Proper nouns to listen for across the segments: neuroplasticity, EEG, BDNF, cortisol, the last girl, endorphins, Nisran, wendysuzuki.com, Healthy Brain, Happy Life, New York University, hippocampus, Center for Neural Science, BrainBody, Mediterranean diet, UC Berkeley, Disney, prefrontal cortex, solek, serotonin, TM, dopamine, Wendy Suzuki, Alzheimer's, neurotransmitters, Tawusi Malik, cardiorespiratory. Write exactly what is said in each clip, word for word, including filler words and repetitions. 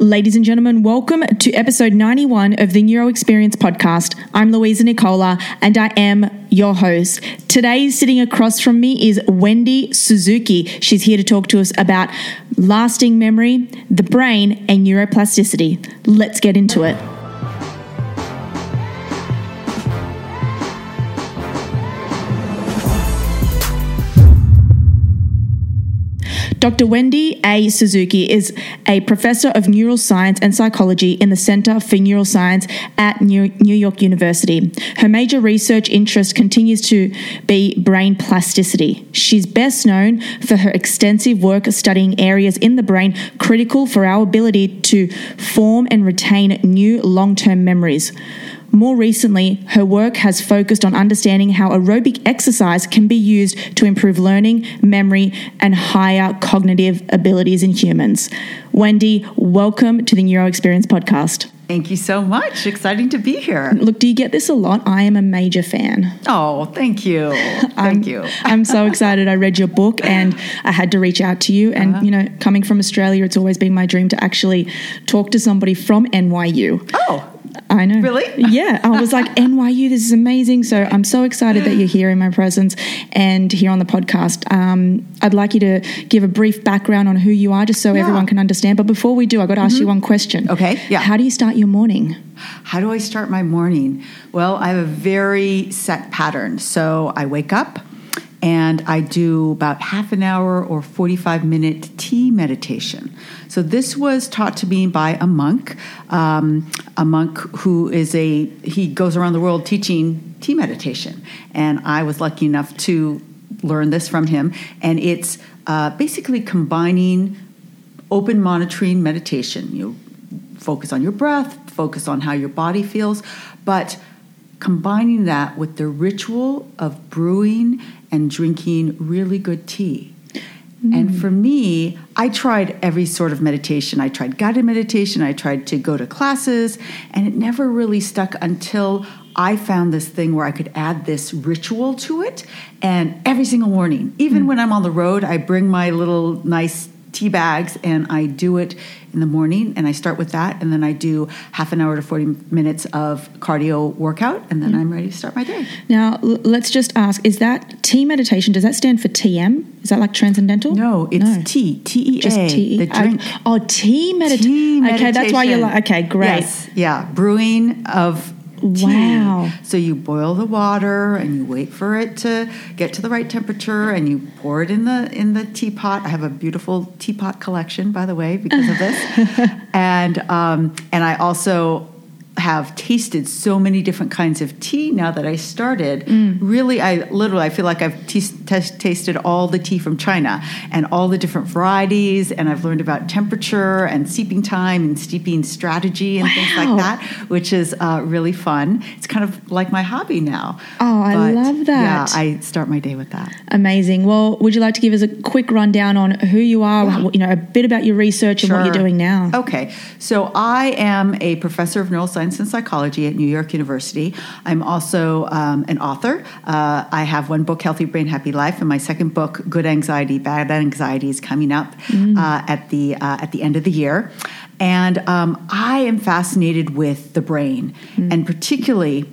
Ladies and gentlemen, welcome to episode ninety-one of the Neuro Experience podcast. I'm Louisa Nicola and I am your host. Today, sitting across from me is Wendy Suzuki. She's here to talk to us about lasting memory, the brain, and neuroplasticity. Let's get into it. Doctor Wendy A. Suzuki is a professor of neural science and psychology in the Center for Neural Science at New York University. Her major research interest continues to be brain plasticity. She's best known for her extensive work studying areas in the brain critical for our ability to form and retain new long-term memories. More recently, her work has focused on understanding how aerobic exercise can be used to improve learning, memory, and higher cognitive abilities in humans. Wendy, welcome to the Neuro Experience podcast. Thank you so much. Exciting to be here. Look, do you get this a lot? I am a major fan. Oh, thank you. Thank I'm, you. I'm so excited. I read your book and I had to reach out to you. And, uh-huh. you know, coming from Australia, it's always been my dream to actually talk to somebody from N Y U. Oh, I know. Really? Yeah. I was like, N Y U, this is amazing. So I'm so excited that you're here in my presence and here on the podcast. Um, I'd like you to give a brief background on who you are just so yeah. everyone can understand. But before we do, I've got to ask mm-hmm. you one question. Okay. Yeah. How do you start your morning? How do I start my morning? Well, I have a very set pattern. So I wake up and I do about half an hour or forty-five minute tea meditation. So this was taught to me by a monk, um, a monk who is a, he goes around the world teaching tea meditation. And I was lucky enough to learn this from him. And it's uh, basically combining open monitoring meditation. You focus on your breath, focus on how your body feels, but combining that with the ritual of brewing and drinking really good tea. Mm. And for me, I tried every sort of meditation. I tried guided meditation. I tried to go to classes. And it never really stuck until I found this thing where I could add this ritual to it. And every single morning, even mm. when I'm on the road, I bring my little nice tea bags and I do it in the morning and I start with that and then I do half an hour to forty minutes of cardio workout and then yeah. I'm ready to start my day. Now, l- let's just ask, is that tea meditation, does that stand for T M? Is that like transcendental? No, it's no. tea, T E A, just tea. The drink. I, oh, tea, medita- tea meditation. Okay, that's why you're like, okay, great. Yes, yeah, brewing of tea. Wow. So you boil the water and you wait for it to get to the right temperature and you pour it in the in the teapot. I have a beautiful teapot collection, by the way, because of this. and um, and I also have tasted so many different kinds of tea now that I started. Mm. Really, I literally, I feel like I've t- t- tasted all the tea from China and all the different varieties, and I've learned about temperature and steeping time and steeping strategy and wow. things like that, which is uh, really fun. It's kind of like my hobby now. Oh, I but, love that. Yeah, I start my day with that. Amazing. Well, would you like to give us a quick rundown on who you are, wow. you know, a bit about your research sure. and what you're doing now? Okay. So I am a professor of neuroscience and psychology at New York University. I'm also um, an author. Uh, I have one book, Healthy Brain, Happy Life, and my second book, Good Anxiety, Bad Anxiety, is coming up mm. uh, at the uh, at the end of the year. And um, I am fascinated with the brain, mm. and particularly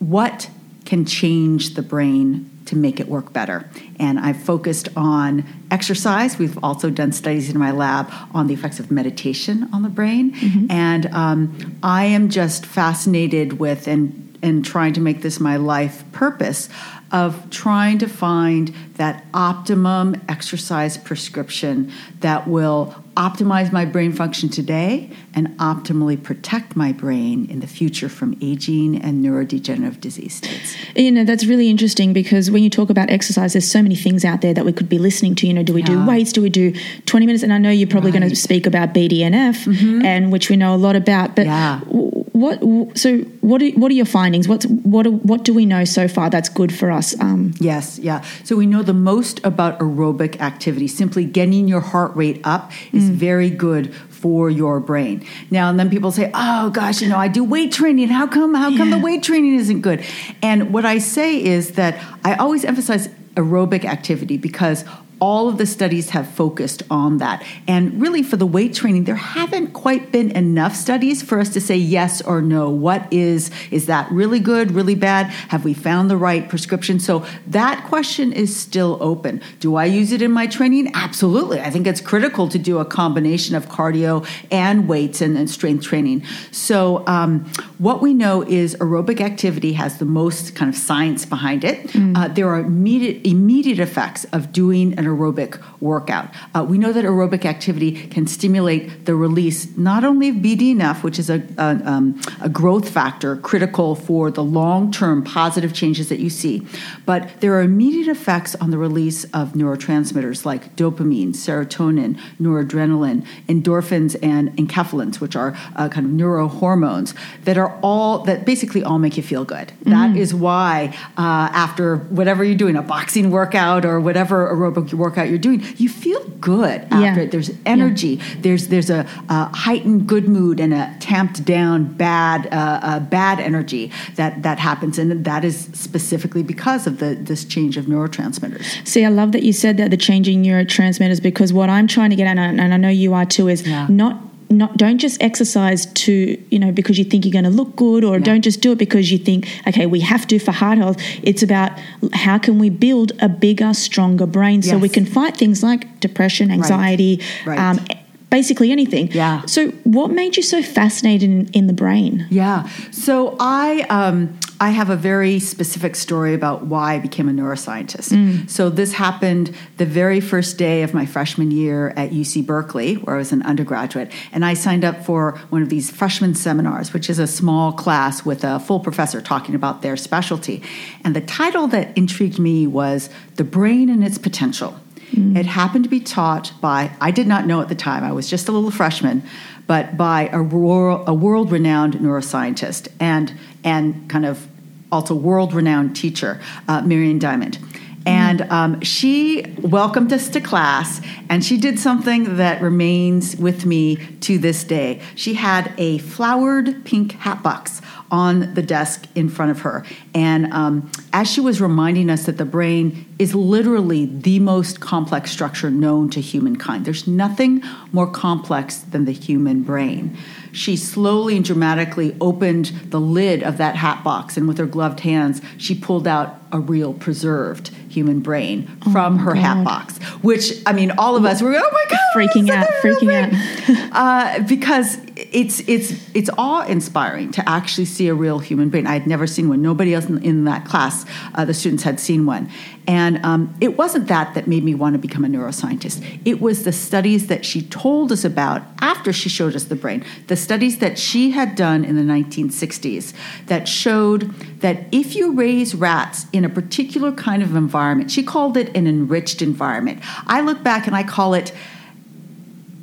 what can change the brain to make it work better. And I've focused on exercise. We've also done studies in my lab on the effects of meditation on the brain. Mm-hmm. And um, I am just fascinated with and and trying to make this my life purpose of trying to find that optimum exercise prescription that will optimize my brain function today and optimally protect my brain in the future from aging and neurodegenerative disease states. You know, that's really interesting because when you talk about exercise, there's so many things out there that we could be listening to. You know, do we yeah. do weights? Do we do twenty minutes? And I know you're probably right. going to speak about B D N F, mm-hmm. and which we know a lot about. But yeah. what? So what are, what are your findings? What's, what, are, what do we know so far that's good for us? Um, yes, yeah. So we know the most about aerobic activity. Simply getting your heart rate up is mm. very good for your brain. Now, and then people say, oh gosh, you know, I do weight training. How come, how yeah. come the weight training isn't good? And what I say is that I always emphasize aerobic activity because all of the studies have focused on that. And really for the weight training, there haven't quite been enough studies for us to say yes or no. What is, is that really good, really bad? Have we found the right prescription? So that question is still open. Do I use it in my training? Absolutely. I think it's critical to do a combination of cardio and weights and, and strength training. So um, what we know is aerobic activity has the most kind of science behind it. Mm. Uh, there are immediate, immediate effects of doing an aerobic workout. Uh, we know that aerobic activity can stimulate the release not only of B D N F, which is a, a, um, a growth factor critical for the long-term positive changes that you see, but there are immediate effects on the release of neurotransmitters like dopamine, serotonin, noradrenaline, endorphins, and enkephalins, which are uh, kind of neurohormones that are all that basically all make you feel good. Mm-hmm. That is why uh, after whatever you're doing, a boxing workout or whatever aerobic workout you're doing, you feel good after it. Yeah. There's energy. Yeah. There's there's a, a heightened good mood and a tamped down bad uh, uh, bad energy that, that happens, and that is specifically because of the this change of neurotransmitters. See, I love that you said that, the change in neurotransmitters, because what I'm trying to get at, and I know you are too, is yeah. not. Not don't just exercise to, you know, because you think you're going to look good, or yeah. don't just do it because you think, okay, we have to for heart health. It's about how can we build a bigger, stronger brain, yes. so we can fight things like depression, anxiety, right. Right. Um, basically anything. Yeah. So what made you so fascinated in, in the brain? Yeah. So I... Um I have a very specific story about why I became a neuroscientist. Mm. So this happened the very first day of my freshman year at U C Berkeley, where I was an undergraduate, and I signed up for one of these freshman seminars, which is a small class with a full professor talking about their specialty. And the title that intrigued me was "The Brain and Its Potential." Mm. It happened to be taught by, I did not know at the time, I was just a little freshman, but by a, rural, a world-renowned neuroscientist and and kind of also world-renowned teacher, uh, Marian Diamond. And um, she welcomed us to class, and she did something that remains with me to this day. She had a flowered pink hat box on the desk in front of her. And um, as she was reminding us that the brain is literally the most complex structure known to humankind, there's nothing more complex than the human brain. She slowly and dramatically opened the lid of that hat box, and with her gloved hands, she pulled out a real preserved human brain oh from her God. hat box, which, I mean, all of us were, oh my God, freaking out, freaking out. uh, because it's it's it's awe-inspiring to actually see a real human brain. I had never seen one. Nobody else in, in that class, uh, the students had seen one. And um, it wasn't that that made me want to become a neuroscientist. It was the studies that she told us about after she showed us the brain, the studies that she had done in the nineteen sixties that showed that if you raise rats in a particular kind of environment, she called it an enriched environment. I look back and I call it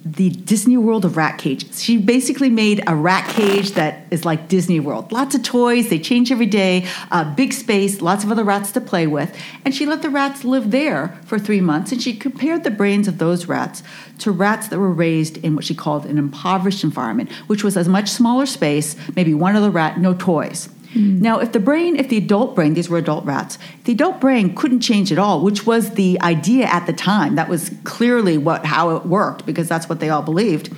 the Disney World of rat cages. She basically made a rat cage that is like Disney World. Lots of toys, they change every day, uh, big space, lots of other rats to play with. And she let the rats live there for three months, and she compared the brains of those rats to rats that were raised in what she called an impoverished environment, which was a much smaller space, maybe one other rat, no toys. Now, if the brain, if the adult brain, these were adult rats, if the adult brain couldn't change at all, which was the idea at the time. That was clearly what how it worked, because that's what they all believed.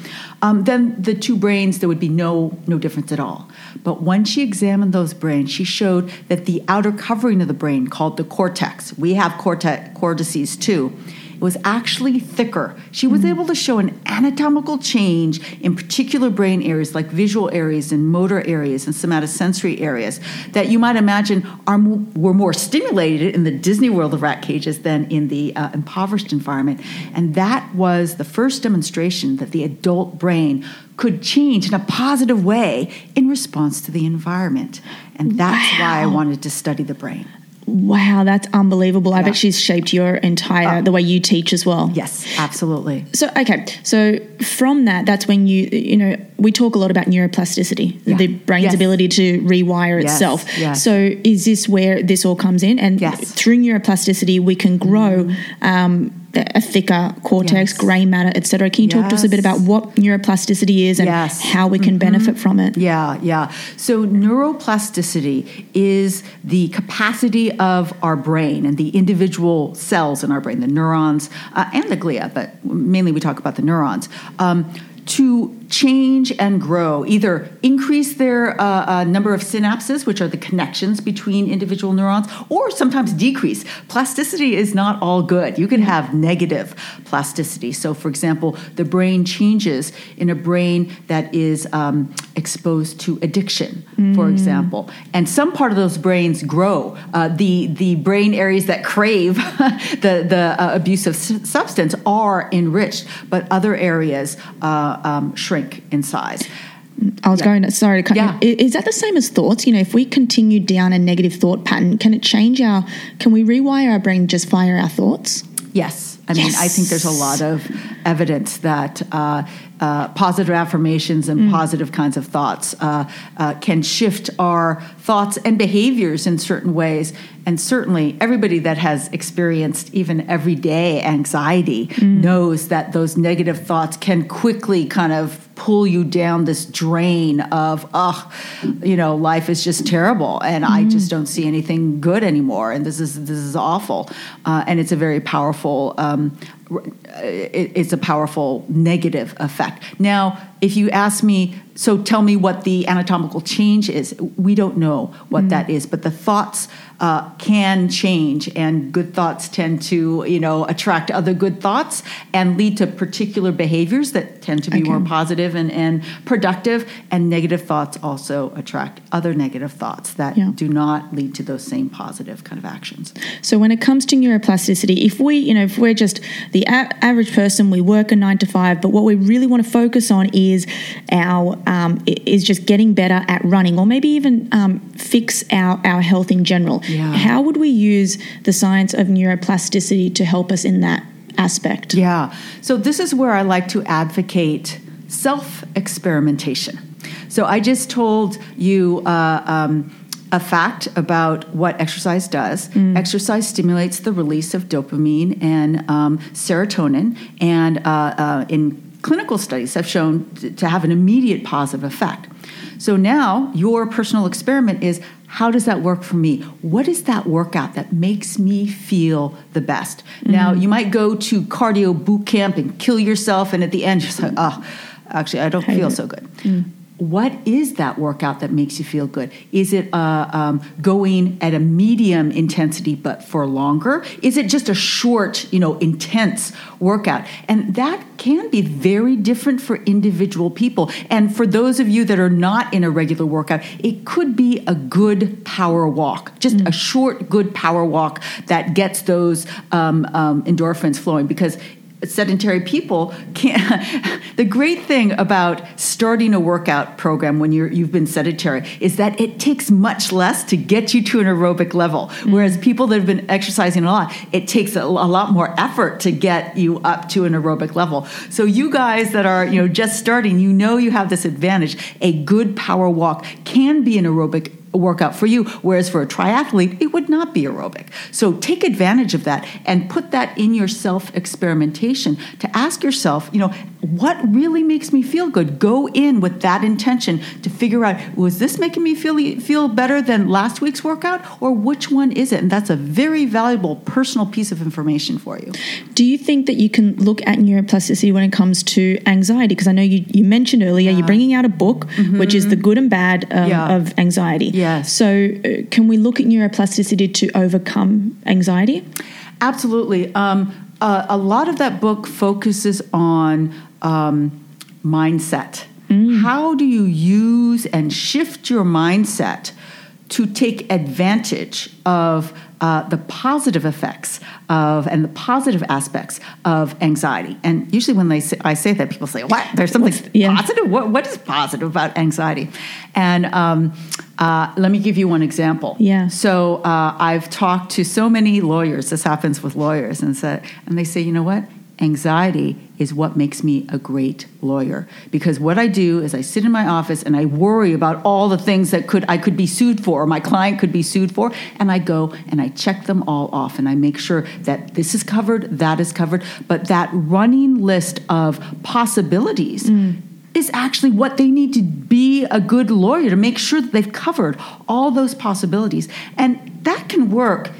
Um, then the two brains, there would be no no difference at all. But when she examined those brains, she showed that the outer covering of the brain, called the cortex, we have corte- cortices too, it was actually thicker. She was mm. able to show an anatomical change in particular brain areas like visual areas and motor areas and somatosensory areas that you might imagine are were more stimulated in the Disney World of rat cages than in the uh, impoverished environment. And that was the first demonstration that the adult brain could change in a positive way in response to the environment. And that's wow. why I wanted to study the brain. Wow, that's unbelievable. I yeah. bet she's shaped your entire, oh. the way you teach as well. Yes, absolutely. So, okay. So from that, that's when you, you know, we talk a lot about neuroplasticity, yeah. the brain's yes. ability to rewire yes. itself. Yes. So is this where this all comes in? And yes. through neuroplasticity, we can grow, mm-hmm. um, the, a thicker cortex, yes. grey matter, et cetera. Can you yes. talk to us a bit about what neuroplasticity is and yes. how we can mm-hmm. benefit from it? Yeah, yeah. So neuroplasticity is the capacity of our brain and the individual cells in our brain, the neurons uh, and the glia, but mainly we talk about the neurons, um, to change and grow, either increase their uh, uh, number of synapses, which are the connections between individual neurons, or sometimes decrease. Plasticity is not all good. You can have negative plasticity. So, for example, the brain changes in a brain that is um, exposed to addiction, mm. for example. And some part of those brains grow. Uh, the the brain areas that crave the, the uh, abuse of s- substance are enriched, but other areas uh, um, shrink. In size. I was yeah. going to, sorry to cut yeah. you. Is that the same as thoughts? You know, if we continue down a negative thought pattern, can it change our, can we rewire our brain just via our thoughts? Yes. I yes. mean, I think there's a lot of evidence that uh, uh, positive affirmations and mm. positive kinds of thoughts uh, uh, can shift our thoughts and behaviors in certain ways. And certainly everybody that has experienced even everyday anxiety mm. knows that those negative thoughts can quickly kind of pull you down this drain of, oh, you know, life is just terrible and mm. I just don't see anything good anymore and this is this is awful. Uh, and it's a very powerful... Um, Um, it's a powerful negative effect. Now, if you ask me, so tell me what the anatomical change is, we don't know what mm. that is, but the thoughts uh, can change, and good thoughts tend to, you know, attract other good thoughts and lead to particular behaviors that tend to be okay. more positive and, and productive, and negative thoughts also attract other negative thoughts that yeah. do not lead to those same positive kind of actions. So when it comes to neuroplasticity, if we, you know, if we're just the a- average person, we work a nine to five, but what we really want to focus on is our um, is just getting better at running, or maybe even um, fix our, our health in general. Yeah. How would we use the science of neuroplasticity to help us in that aspect? Yeah. So this is where I like to advocate self-experimentation. So I just told you uh, um, a fact about what exercise does. Mm. Exercise stimulates the release of dopamine and um, serotonin, and uh, uh, in clinical studies have shown t- to have an immediate positive effect. So now your personal experiment is, how does that work for me? What is that workout that makes me feel the best? Mm-hmm. Now, you might go to cardio boot camp and kill yourself, and at the end, you're just like, oh, actually, I don't I feel do. so good. Mm. What is that workout that makes you feel good? Is it uh, um, going at a medium intensity but for longer? Is it just a short, you know, intense workout? And that can be very different for individual people. And for those of you that are not in a regular workout, it could be a good power walk, just mm. a short, good power walk that gets those um, um, endorphins flowing, because sedentary people can't. The great thing about starting a workout program when you're, you've been sedentary is that it takes much less to get you to an aerobic level. Mm-hmm. Whereas people that have been exercising a lot, it takes a, a lot more effort to get you up to an aerobic level. So you guys that are, you know, just starting, you know, you have this advantage. A good power walk can be an aerobic workout for you, whereas for a triathlete, it would not be aerobic. So take advantage of that and put that in your self-experimentation to ask yourself, you know, what really makes me feel good? Go in with that intention to figure out, was this making me feel feel better than last week's workout, or which one is it? And that's a very valuable personal piece of information for you. Do you think that you can look at neuroplasticity when it comes to anxiety? Because I know you, you mentioned earlier, yeah. you're bringing out a book, mm-hmm. which is The Good and Bad um, yeah. of Anxiety. Yeah. Yes. So uh, can we look at neuroplasticity to overcome anxiety? Absolutely. Um, uh, a lot of that book focuses on um, mindset. Mm. How do you use and shift your mindset to take advantage of Uh, the positive effects of and the positive aspects of anxiety? And usually when they say, I say that, people say, what? There's something yeah. positive? What, what is positive about anxiety? And um, uh, let me give you one example. Yeah. So uh, I've talked to so many lawyers, this happens with lawyers, and, so, and they say, you know what? anxiety is what makes me a great lawyer, because what I do is I sit in my office and I worry about all the things that could I could be sued for or my client could be sued for, and I go and I check them all off and I make sure that this is covered, that is covered, but that running list of possibilities mm. is actually what they need to be a good lawyer, to make sure that they've covered all those possibilities. And that can work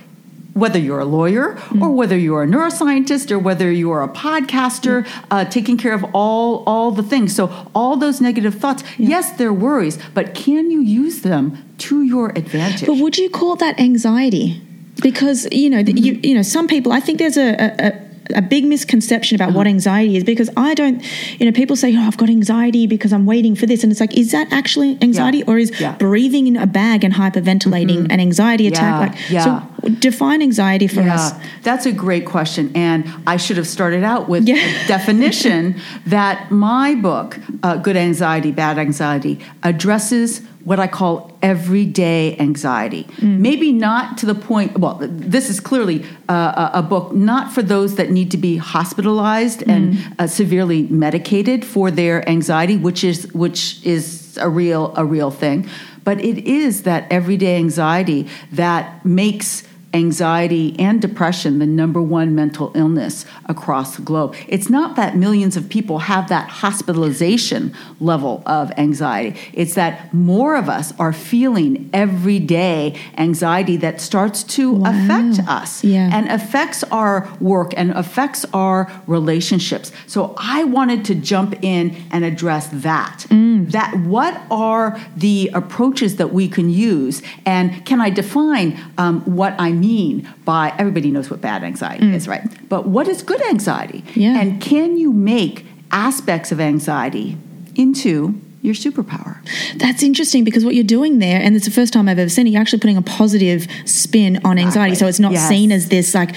whether you're a lawyer or whether you're a neuroscientist or whether you're a podcaster, uh, taking care of all, all the things. So all those negative thoughts, yeah. yes, they're worries, but can you use them to your advantage? But would you call that anxiety? Because, you know, mm-hmm. you, you know, some people, I think there's a... a, a a big misconception about uh-huh. what anxiety is, because I don't, you know, people say, oh, I've got anxiety because I'm waiting for this. And it's like, is that actually anxiety yeah. or is yeah. breathing in a bag and hyperventilating mm-hmm. an anxiety attack? Yeah. Like, yeah. So define anxiety for yeah. us. That's a great question. And I should have started out with yeah. a definition that my book, uh, Good Anxiety, Bad Anxiety, addresses what I call everyday anxiety. Mm. Maybe not to the point, well, this is clearly uh, a book not for those that need to be hospitalized mm. and uh, severely medicated for their anxiety, which is which is a real a real thing. But it is that everyday anxiety that makes anxiety and depression the number one mental illness across the globe. It's not that millions of people have that hospitalization level of anxiety. It's that more of us are feeling everyday anxiety that starts to wow. affect us yeah. and affects our work and affects our relationships. So I wanted to jump in and address that. Mm. That what are the approaches that we can use, and can I define um, what I mean mean by, everybody knows what bad anxiety mm. is, right? But what is good anxiety? Yeah. And can you make aspects of anxiety into your superpower? That's interesting, because what you're doing there, and it's the first time I've ever seen it, you're actually putting a positive spin on anxiety. Exactly. So it's not yes. seen as this like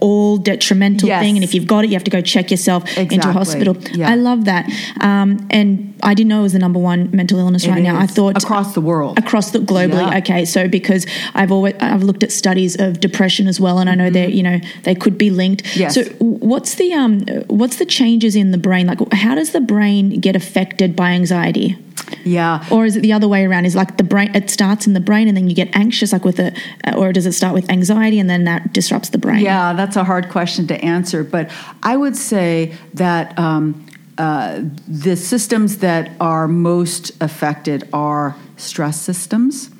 all detrimental yes. thing, and if you've got it, you have to go check yourself exactly. into a hospital. Yeah. I love that. Um, and I didn't know it was the number one mental illness it right is. now. I thought across the world, across the globally. Yeah. Okay, so because I've always I've looked at studies of depression as well, and I know mm-hmm. they're you know they could be linked. Yes. So what's the um what's the changes in the brain? Like, how does the brain get affected by anxiety? Yeah. Or is it the other way around? Is like the brain, it starts in the brain and then you get anxious, like with a, or does it start with anxiety and then that disrupts the brain? Yeah, that's a hard question to answer, but I would say that um, uh, the systems that are most affected are stress systems.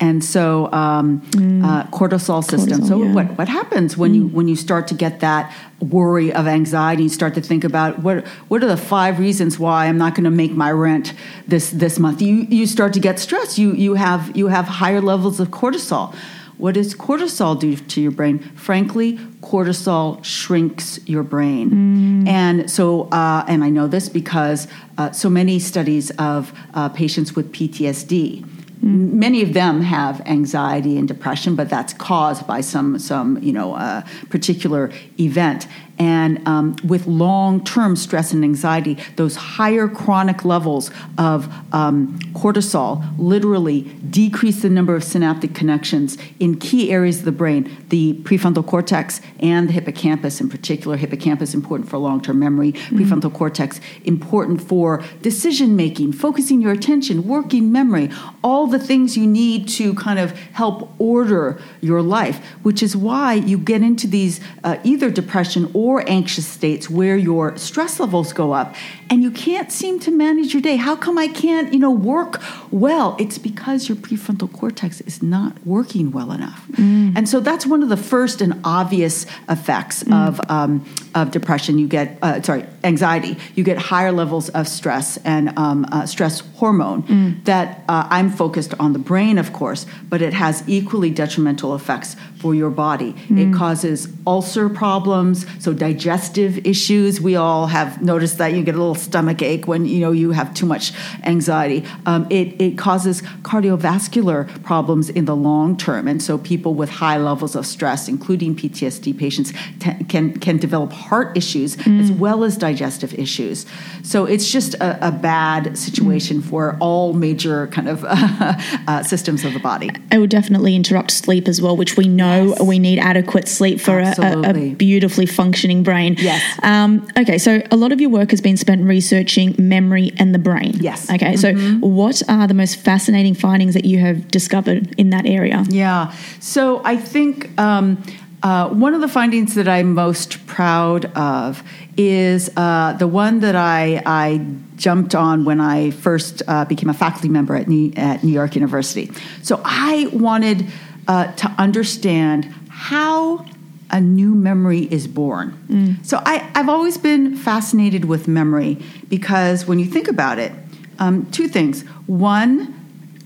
And so um, mm. uh, cortisol system. Cortisol, so yeah. what what happens when mm. you when you start to get that worry of anxiety? You start to think about what what are the five reasons why I'm not going to make my rent this this month. You you start to get stressed. You you have you have higher levels of cortisol. What does cortisol do to your brain? Frankly, cortisol shrinks your brain. Mm. And so, uh, and I know this because uh, so many studies of uh, patients with P T S D. Many of them have anxiety and depression, but that's caused by some, some you know, uh, particular event. And um, with long-term stress and anxiety, those higher chronic levels of um, cortisol literally decrease the number of synaptic connections in key areas of the brain, the prefrontal cortex and the hippocampus in particular. Hippocampus important for long-term memory, mm-hmm. prefrontal cortex important for decision-making, focusing your attention, working memory, all the things you need to kind of help order your life, which is why you get into these uh, either depression or or anxious states where your stress levels go up and you can't seem to manage your day. How come I can't, you know, work well? It's because your prefrontal cortex is not working well enough. Mm. And so that's one of the first and obvious effects mm. of um, of depression. You get, uh, sorry, anxiety. You get higher levels of stress and um, uh, stress hormone mm. that uh, I'm focused on the brain, of course, but it has equally detrimental effects for your body. Mm. It causes ulcer problems, so digestive issues. We all have noticed that you get a little stomach ache when you know you have too much anxiety. Um, it, it causes cardiovascular problems in the long term, and so people with high levels of stress, including P T S D patients, t- can can develop heart issues mm. as well as digestive issues. So it's just a, a bad situation mm. for all major kind of uh, uh, systems of the body. It would definitely interrupt sleep as well, which we know yes. we need adequate sleep for a, a beautifully functioning functioning brain. Yes. Um, okay, so a lot of your work has been spent researching memory and the brain. Yes. Okay, mm-hmm. so what are the most fascinating findings that you have discovered in that area? Yeah, so I think um, uh, one of the findings that I'm most proud of is uh, the one that I, I jumped on when I first uh, became a faculty member at New, at New York University. So I wanted uh, to understand how a new memory is born. Mm. So I, I've always been fascinated with memory because when you think about it, um, two things. One,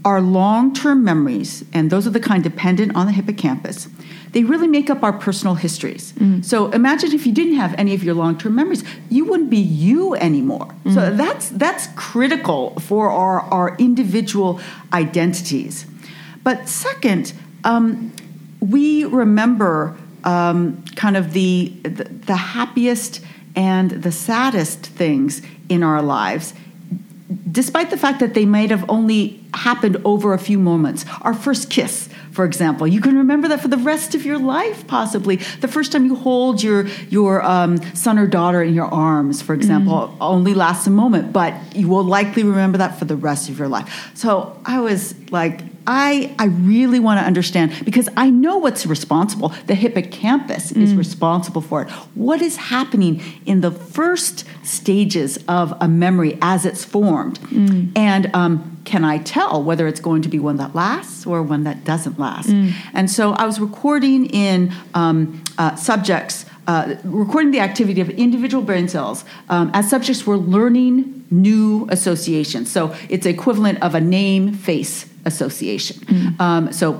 our long-term memories, and those are the kind dependent on the hippocampus, they really make up our personal histories. Mm. So imagine if you didn't have any of your long-term memories, you wouldn't be you anymore. Mm. So that's that's critical for our, our individual identities. But second, um, we remember Um, kind of the, the the happiest and the saddest things in our lives, despite the fact that they might have only happened over a few moments. Our first kiss, for example, you can remember that for the rest of your life, possibly. The first time you hold your your um, son or daughter in your arms, for example, mm. only lasts a moment, but you will likely remember that for the rest of your life. So I was like, I I really want to understand, because I know what's responsible. The hippocampus mm. is responsible for it. What is happening in the first stages of a memory as it's formed? Mm. And um, can I tell whether it's going to be one that lasts or one that doesn't last? Mm. And so I was recording in um, uh, subjects, uh, recording the activity of individual brain cells um, as subjects were learning new associations. So it's equivalent of a name, face association. Mm. Um, so n-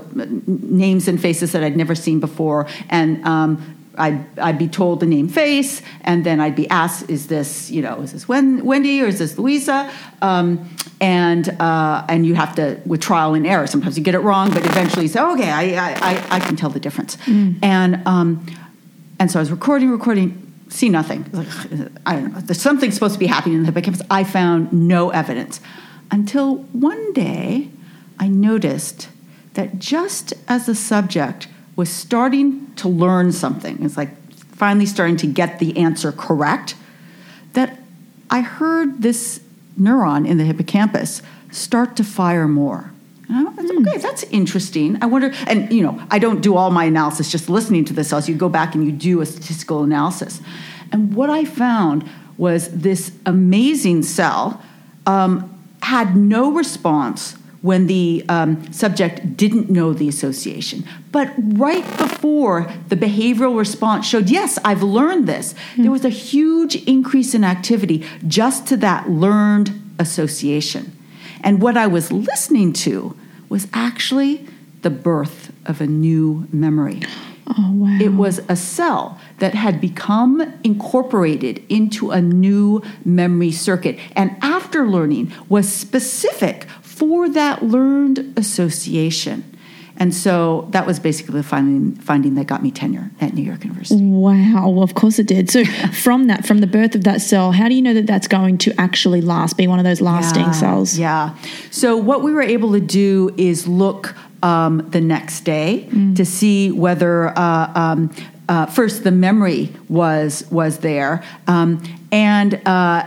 names and faces that I'd never seen before. And um, I'd, I'd be told the name face, and then I'd be asked, is this, you know, is this Wen- Wendy or is this Louisa? Um, and uh, and you have to, with trial and error, sometimes you get it wrong, but eventually you say, okay, I I, I can tell the difference. Mm. And, um, and so I was recording, recording, see nothing. I don't know, there's something supposed to be happening in the hippocampus. I found no evidence until one day I noticed that just as the subject was starting to learn something, it's like finally starting to get the answer correct, that I heard this neuron in the hippocampus start to fire more. And I was, okay, that's interesting. I wonder, and you know, I don't do all my analysis just listening to this, else you go back and you do a statistical analysis. And what I found was this amazing cell um, had no response when the um, subject didn't know the association. But right before the behavioral response showed, yes, I've learned this, mm. there was a huge increase in activity just to that learned association. And what I was listening to was actually the birth of a new memory. Oh, wow. It was a cell that had become incorporated into a new memory circuit, and after learning was specific for that learned association. And so that was basically the finding, finding that got me tenure at New York University. Wow, well, of course it did. So from that, from the birth of that cell, how do you know that that's going to actually last, be one of those lasting yeah, cells? Yeah. So what we were able to do is look um, the next day mm. to see whether, uh, um, uh, first, the memory was, was there. Um, and uh,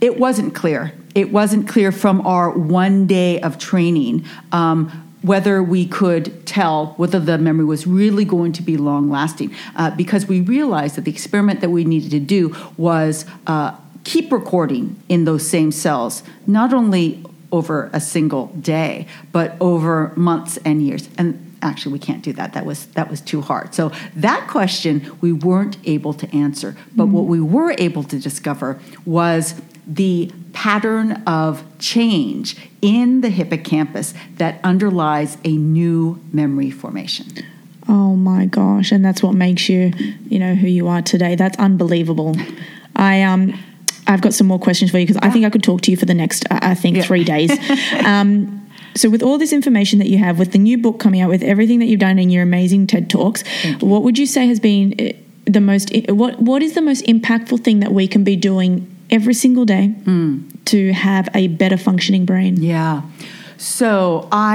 it wasn't clear. It wasn't clear from our one day of training um whether we could tell whether the memory was really going to be long-lasting, uh, because we realized that the experiment that we needed to do was uh, keep recording in those same cells, not only over a single day, but over months and years. And actually, we can't do that. That was that was too hard. So that question we weren't able to answer. But mm-hmm. what we were able to discover was the pattern of change in the hippocampus that underlies a new memory formation. Oh my gosh, and that's what makes you, you know, who you are today. That's unbelievable. I um, I've got some more questions for you because I think I could talk to you for the next, uh, I think, yeah. three days. Um, So with all this information that you have, with the new book coming out, with everything that you've done in your amazing TED Talks, what would you say has been the most, what what is the most impactful thing that we can be doing every single day mm. to have a better functioning brain? Yeah. So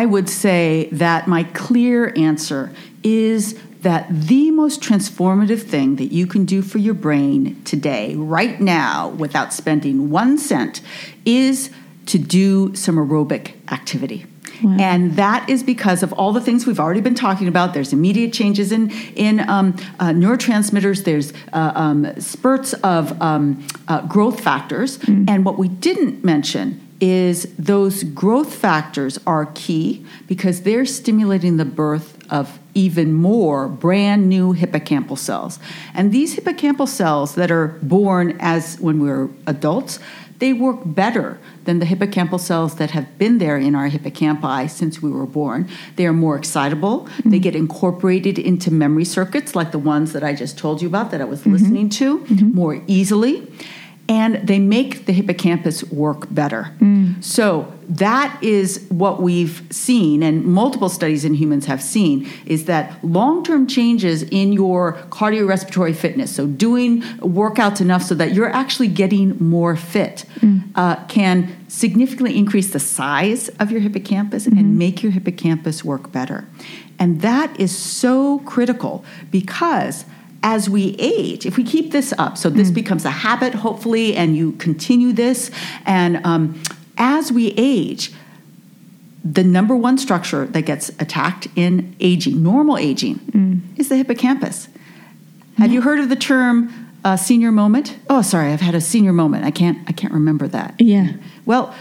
I would say that my clear answer is that the most transformative thing that you can do for your brain today, right now, without spending one cent, is to do some aerobic activity. Wow. And that is because of all the things we've already been talking about. There's immediate changes in in um, uh, neurotransmitters. There's uh, um, spurts of um, uh, growth factors. Mm. And what we didn't mention is those growth factors are key because they're stimulating the birth of even more brand new hippocampal cells. And these hippocampal cells that are born as when we were adults, they work better than the hippocampal cells that have been there in our hippocampi since we were born. They are more excitable. Mm-hmm. They get incorporated into memory circuits like the ones that I just told you about that I was mm-hmm. listening to mm-hmm. more easily. And they make the hippocampus work better. Mm. So that is what we've seen, and multiple studies in humans have seen, is that long-term changes in your cardiorespiratory fitness, so doing workouts enough so that you're actually getting more fit, mm. uh, can significantly increase the size of your hippocampus mm-hmm. and make your hippocampus work better. And that is so critical because as we age, if we keep this up, so this mm. becomes a habit, hopefully, and you continue this. And um, as we age, the number one structure that gets attacked in aging, normal aging, mm. is the hippocampus. Have yeah. you heard of the term uh, senior moment? Oh, sorry, I've had a senior moment. I can't. I can't remember that. Yeah. Well,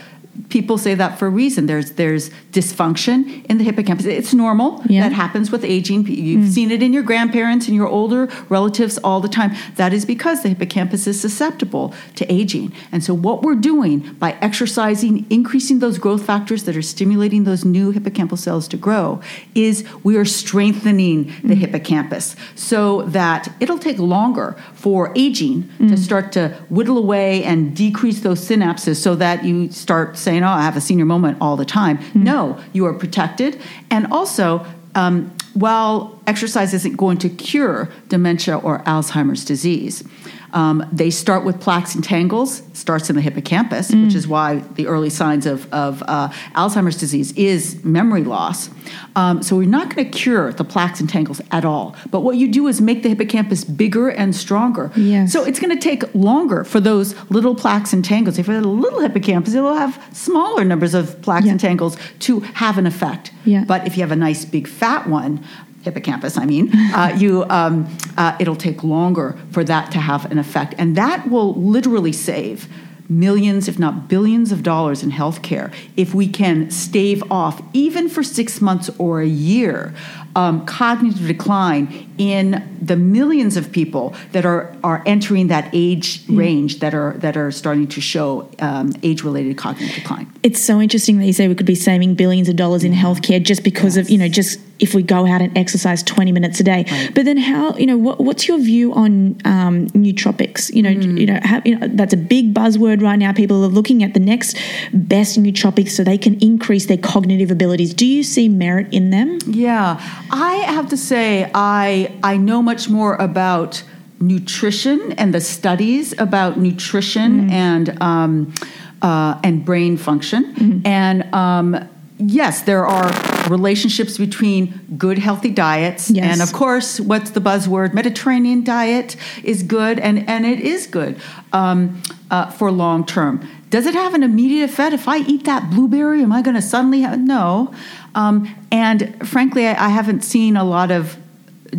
people say that for a reason. There's there's dysfunction in the hippocampus. It's normal. Yeah. That happens with aging. You've mm. seen it in your grandparents and your older relatives all the time. That is because the hippocampus is susceptible to aging. And so what we're doing by exercising, increasing those growth factors that are stimulating those new hippocampal cells to grow, is we are strengthening the mm. hippocampus so that it'll take longer for aging mm. to start to whittle away and decrease those synapses so that you start saying, saying, oh, I have a senior moment all the time. Mm-hmm. No, you are protected. And also, um, while exercise isn't going to cure dementia or Alzheimer's disease, um, they start with plaques and tangles, starts in the hippocampus, mm. which is why the early signs of, of uh, Alzheimer's disease is memory loss. Um, so we're not going to cure the plaques and tangles at all. But what you do is make the hippocampus bigger and stronger. Yes. So it's going to take longer for those little plaques and tangles. If you have a little hippocampus, it will have smaller numbers of plaques yeah. and tangles to have an effect. Yeah. But if you have a nice big fat one, hippocampus, I mean, uh, you um, uh, it'll take longer for that to have an effect. And that will literally save millions, if not billions of dollars in healthcare if we can stave off, even for six months or a year, um, cognitive decline in the millions of people that are, are entering that age mm. range that are that are starting to show um, age-related cognitive decline. It's so interesting that you say we could be saving billions of dollars in healthcare just because yes. of, you know, just if we go out and exercise twenty minutes a day. Right. But then how, you know, what, what's your view on um, nootropics? You know, mm. you know, how, you know, that's a big buzzword right now. People are looking at the next best nootropics so they can increase their cognitive abilities. Do you see merit in them? Yeah. I have to say I I know much more about nutrition and the studies about nutrition mm. and, um, uh, and brain function. Mm. And um, yes, there are relationships between good, healthy diets. Yes. And of course, what's the buzzword? Mediterranean diet is good, and, and it is good um, uh, for long term. Does it have an immediate effect? If I eat that blueberry, am I going to suddenly have? No. Um, and frankly, I, I haven't seen a lot of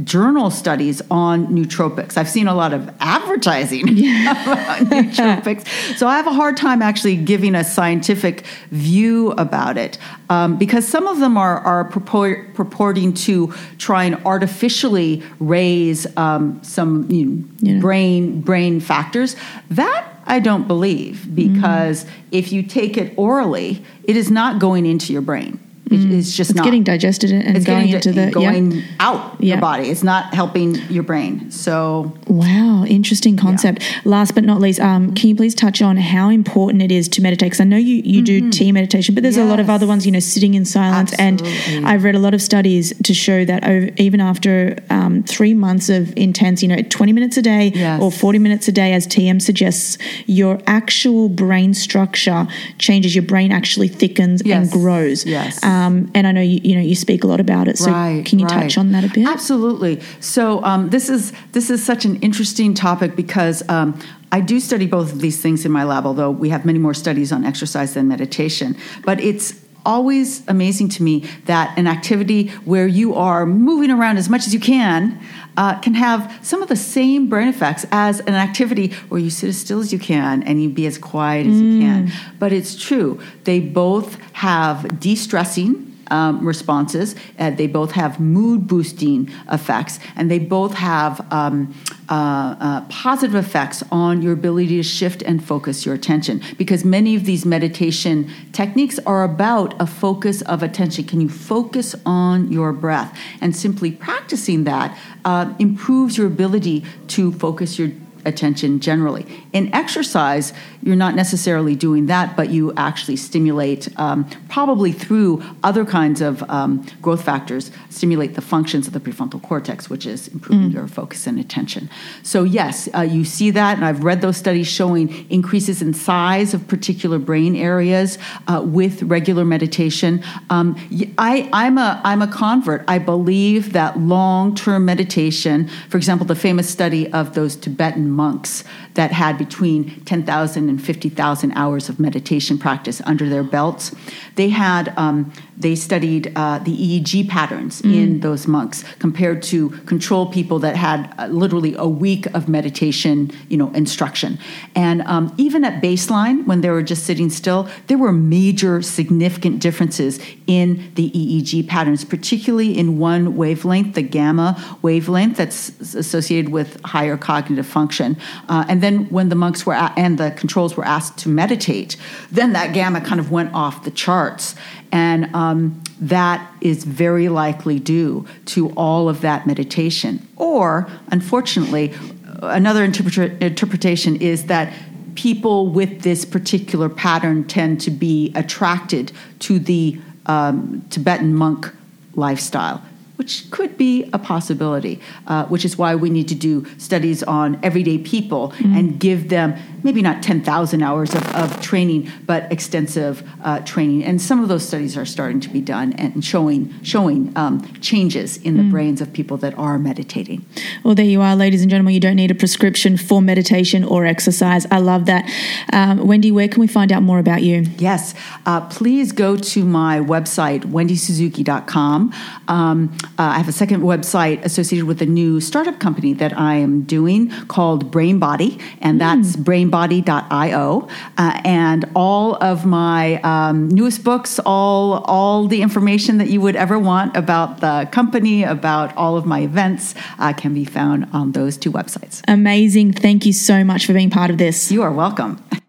journal studies on nootropics. I've seen a lot of advertising yeah. about nootropics. So I have a hard time actually giving a scientific view about it um, because some of them are, are purport, purporting to try and artificially raise um, some you know, yeah. brain brain factors. That I don't believe because mm-hmm. if you take it orally, it is not going into your brain. It, it's just it's not. It's getting digested and it's going di- into the going yeah. out yeah. your body. It's not helping your brain. So wow, interesting concept. Yeah. Last but not least, um, can you please touch on how important it is to meditate? Because I know you, you mm-hmm. do T M meditation, but there's yes. a lot of other ones. You know, sitting in silence. Absolutely. And I've read a lot of studies to show that over, even after um, three months of intense, you know, twenty minutes a day yes. or forty minutes a day, as T M suggests, your actual brain structure changes. Your brain actually thickens yes. and grows. Yes. Um, Um, and I know you, you know you speak a lot about it, so right, can you right. touch on that a bit? Absolutely. So um, this is this is such an interesting topic because um, I do study both of these things in my lab, although we have many more studies on exercise than meditation. But it's always amazing to me that an activity where you are moving around as much as you can uh, can have some of the same brain effects as an activity where you sit as still as you can and you be as quiet as mm. you can. But it's true. They both have de-stressing um, responses. Uh, they both have mood-boosting effects. And they both have um, uh, uh, positive effects on your ability to shift and focus your attention. Because many of these meditation techniques are about a focus of attention. Can you focus on your breath? And simply practicing that uh, improves your ability to focus your attention generally. In exercise, you're not necessarily doing that, but you actually stimulate, um, probably through other kinds of um, growth factors, stimulate the functions of the prefrontal cortex, which is improving mm. your focus and attention. So yes, uh, you see that, and I've read those studies showing increases in size of particular brain areas uh, with regular meditation. Um, I, I'm a I'm a convert. I believe that long-term meditation, for example, the famous study of those Tibetan monks that had between ten thousand and fifty thousand hours of meditation practice under their belts. They had um, they studied uh, the E E G patterns mm. in those monks compared to control people that had uh, literally a week of meditation, you know, instruction. And um, even at baseline, when they were just sitting still, there were major, significant differences in the E E G patterns, particularly in one wavelength, the gamma wavelength, that's associated with higher cognitive function. Uh, and then when the monks were at, and the controls were asked to meditate, then that gamma kind of went off the charts. And um, that is very likely due to all of that meditation. Or, unfortunately, another interpre- interpretation is that people with this particular pattern tend to be attracted to the um, Tibetan monk lifestyle, which could be a possibility, uh, which is why we need to do studies on everyday people mm. and give them maybe not ten thousand hours of, of training, but extensive uh, training. And some of those studies are starting to be done and showing showing um, changes in the mm. brains of people that are meditating. Well, there you are, ladies and gentlemen. You don't need a prescription for meditation or exercise. I love that. Um, Wendy, where can we find out more about you? Yes. Uh, please go to my website, wendy suzuki dot com. Um, Uh, I have a second website associated with a new startup company that I am doing called BrainBody, and that's mm. brain body dot i o. Uh, and all of my um, newest books, all all the information that you would ever want about the company, about all of my events, uh, can be found on those two websites. Amazing. Thank you so much for being part of this. You are welcome.